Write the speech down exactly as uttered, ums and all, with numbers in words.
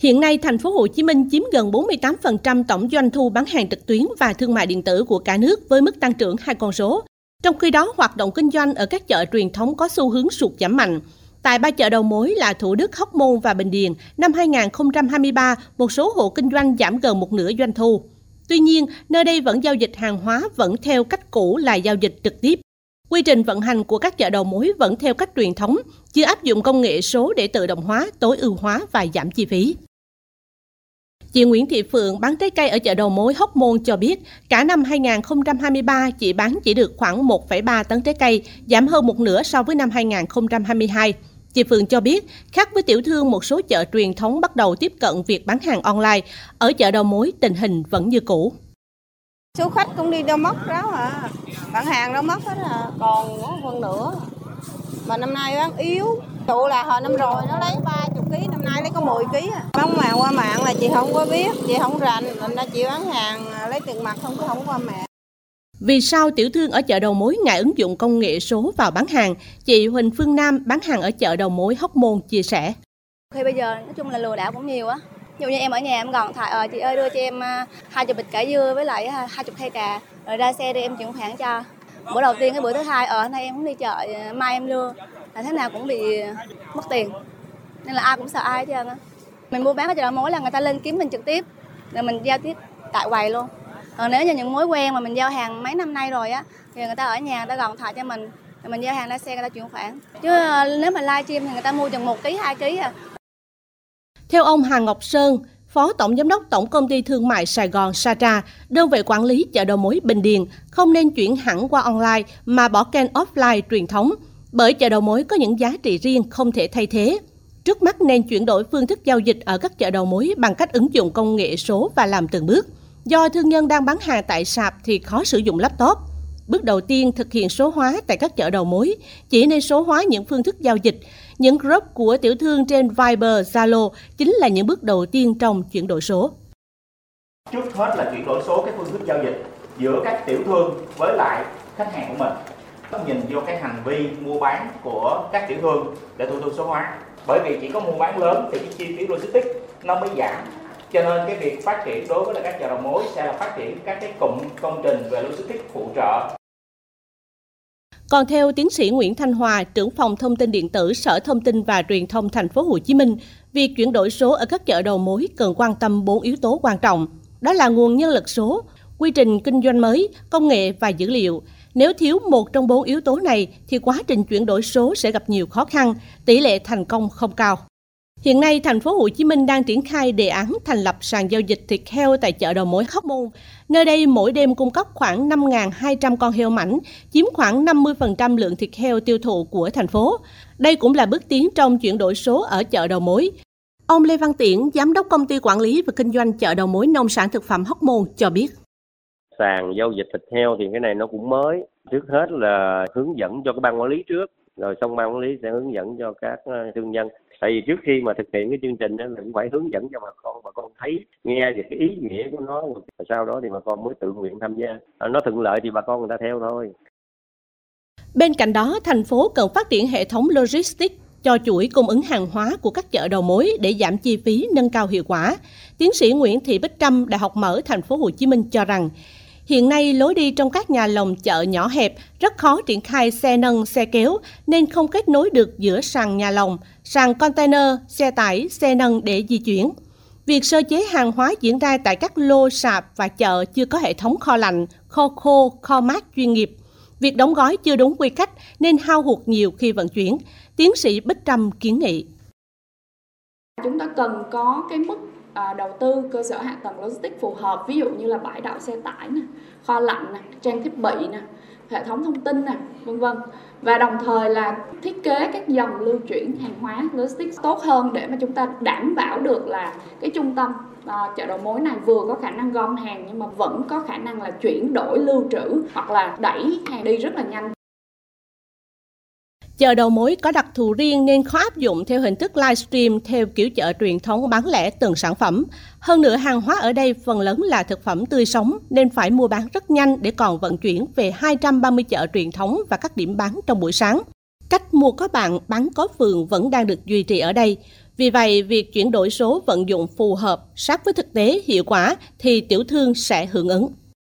Hiện nay, thành phố Hồ Chí Minh chiếm gần bốn mươi tám phần trăm tổng doanh thu bán hàng trực tuyến và thương mại điện tử của cả nước với mức tăng trưởng hai con số. Trong khi đó, hoạt động kinh doanh ở các chợ truyền thống có xu hướng sụt giảm mạnh. Tại ba chợ đầu mối là Thủ Đức, Hóc Môn và Bình Điền, năm hai không hai ba, một số hộ kinh doanh giảm gần một nửa doanh thu. Tuy nhiên, nơi đây vẫn giao dịch hàng hóa vẫn theo cách cũ là giao dịch trực tiếp. Quy trình vận hành của các chợ đầu mối vẫn theo cách truyền thống, chưa áp dụng công nghệ số để tự động hóa, tối ưu hóa và giảm chi phí. Chị Nguyễn Thị Phượng bán trái cây ở chợ đầu mối Hóc Môn cho biết, cả năm hai không hai ba chị bán chỉ được khoảng một phẩy ba tấn trái cây, giảm hơn một nửa so với năm hai không hai hai. Chị Phượng cho biết, khác với tiểu thương một số chợ truyền thống bắt đầu tiếp cận việc bán hàng online, ở chợ đầu mối tình hình vẫn như cũ. Số khách cũng đi đâu mất ráo hả? Bán hàng đâu mất hết à, còn hơn nữa. Mà năm nay bán yếu, tụ là hồi năm rồi nó lấy ba mươi ký, năm nay lấy có mười ký à. Bán mạng qua mạng là chị không có biết, chị không rành, nên chị bán hàng lấy tiền mặt không có không qua mạng. Vì sao tiểu thương ở chợ đầu mối ngại ứng dụng công nghệ số vào bán hàng? Chị Huỳnh Phương Nam bán hàng ở chợ đầu mối Hóc Môn chia sẻ. Khi bây giờ nói chung là lừa đảo cũng nhiều á. Ví dụ như em ở nhà em còn thà ờ, chị ơi đưa cho em hai mươi bịch cải dưa với lại hai mươi cây cà, rồi ra xe đi em chuyển khoản cho. Bữa đầu tiên cái bữa thứ hai ở nay em cũng đi chợ, mai em lưa, là thế nào cũng bị mất tiền. Nên là ai cũng sợ ai hết trơn á. Mình mua bán ở chợ đầu mối là người ta lên kiếm mình trực tiếp, rồi mình giao tiếp tại quầy luôn. Còn nếu như những mối quen mà mình giao hàng mấy năm nay rồi á, thì người ta ở nhà người ta gọi điện thoại cho mình, rồi mình giao hàng ra xe người ta chuyển khoản. Chứ nếu mà live stream thì người ta mua chừng một ký, hai ký à. Theo ông Hà Ngọc Sơn, Phó Tổng Giám đốc Tổng Công ty Thương mại Sài Gòn Satra, đơn vị quản lý chợ đầu mối Bình Điền, không nên chuyển hẳn qua online mà bỏ kênh offline truyền thống, bởi chợ đầu mối có những giá trị riêng không thể thay thế. Trước mắt nên chuyển đổi phương thức giao dịch ở các chợ đầu mối bằng cách ứng dụng công nghệ số và làm từng bước. Do thương nhân đang bán hàng tại sạp thì khó sử dụng laptop. Bước đầu tiên thực hiện số hóa tại các chợ đầu mối, chỉ nên số hóa những phương thức giao dịch. Những group của tiểu thương trên Viber, Zalo chính là những bước đầu tiên trong chuyển đổi số. Trước hết là chuyển đổi số cái phương thức giao dịch giữa các tiểu thương với lại khách hàng của mình. Nhìn vô cái hành vi mua bán của các tiểu thương để thu thu số hóa. Bởi vì chỉ có mua bán lớn thì cái chi phí logistics nó mới giảm. Cho nên cái việc phát triển đối với là các chợ đầu mối sẽ là phát triển các cái cụm công trình về logistics phụ trợ. Còn theo tiến sĩ Nguyễn Thanh Hòa, trưởng phòng thông tin điện tử Sở Thông tin và Truyền thông Thành phố Hồ Chí Minh, việc chuyển đổi số ở các chợ đầu mối cần quan tâm bốn yếu tố quan trọng, đó là nguồn nhân lực số, quy trình kinh doanh mới, công nghệ và dữ liệu. Nếu thiếu một trong bốn yếu tố này thì quá trình chuyển đổi số sẽ gặp nhiều khó khăn, tỷ lệ thành công không cao. Hiện nay, Thành phố Hồ Chí Minh đang triển khai đề án thành lập sàn giao dịch thịt heo tại chợ đầu mối Hóc Môn. Nơi đây mỗi đêm cung cấp khoảng năm nghìn hai trăm con heo mảnh, chiếm khoảng năm mươi phần trăm lượng thịt heo tiêu thụ của thành phố. Đây cũng là bước tiến trong chuyển đổi số ở chợ đầu mối. Ông Lê Văn Tiễn, Giám đốc Công ty Quản lý và Kinh doanh chợ đầu mối nông sản thực phẩm Hóc Môn cho biết. Sàn giao dịch thịt heo thì cái này nó cũng mới. Trước hết là hướng dẫn cho cái ban quản lý trước, rồi xong ban quản lý sẽ hướng dẫn cho các thương nhân. Tại vì trước khi mà thực hiện cái chương trình đó là cũng phải hướng dẫn cho bà con, bà con thấy, nghe về cái ý nghĩa của nó, và sau đó thì bà con mới tự nguyện tham gia. Nó thuận lợi thì bà con người ta theo thôi. Bên cạnh đó, thành phố cần phát triển hệ thống logistics cho chuỗi cung ứng hàng hóa của các chợ đầu mối để giảm chi phí, nâng cao hiệu quả. Tiến sĩ Nguyễn Thị Bích Trâm, Đại học Mở Thành phố Hồ Chí Minh cho rằng, hiện nay, lối đi trong các nhà lồng chợ nhỏ hẹp, rất khó triển khai xe nâng, xe kéo, nên không kết nối được giữa sàn nhà lồng, sàn container, xe tải, xe nâng để di chuyển. Việc sơ chế hàng hóa diễn ra tại các lô, sạp và chợ chưa có hệ thống kho lạnh, kho khô, kho mát chuyên nghiệp. Việc đóng gói chưa đúng quy cách nên hao hụt nhiều khi vận chuyển. Tiến sĩ Bích Trâm kiến nghị. Chúng ta cần có cái mức đầu tư cơ sở hạ tầng logistics phù hợp, ví dụ như là bãi đậu xe tải, kho lạnh, trang thiết bị, hệ thống thông tin, vân vân. Và đồng thời là thiết kế các dòng lưu chuyển hàng hóa logistics tốt hơn để mà chúng ta đảm bảo được là cái trung tâm chợ đầu mối này vừa có khả năng gom hàng nhưng mà vẫn có khả năng là chuyển đổi lưu trữ hoặc là đẩy hàng đi rất là nhanh. Chợ đầu mối có đặc thù riêng nên khó áp dụng theo hình thức livestream theo kiểu chợ truyền thống bán lẻ từng sản phẩm. Hơn nữa, hàng hóa ở đây phần lớn là thực phẩm tươi sống nên phải mua bán rất nhanh để còn vận chuyển về hai trăm ba mươi chợ truyền thống và các điểm bán trong buổi sáng. Cách mua có bạn, bán có phường vẫn đang được duy trì ở đây. Vì vậy, việc chuyển đổi số vận dụng phù hợp, sát với thực tế, hiệu quả thì tiểu thương sẽ hưởng ứng.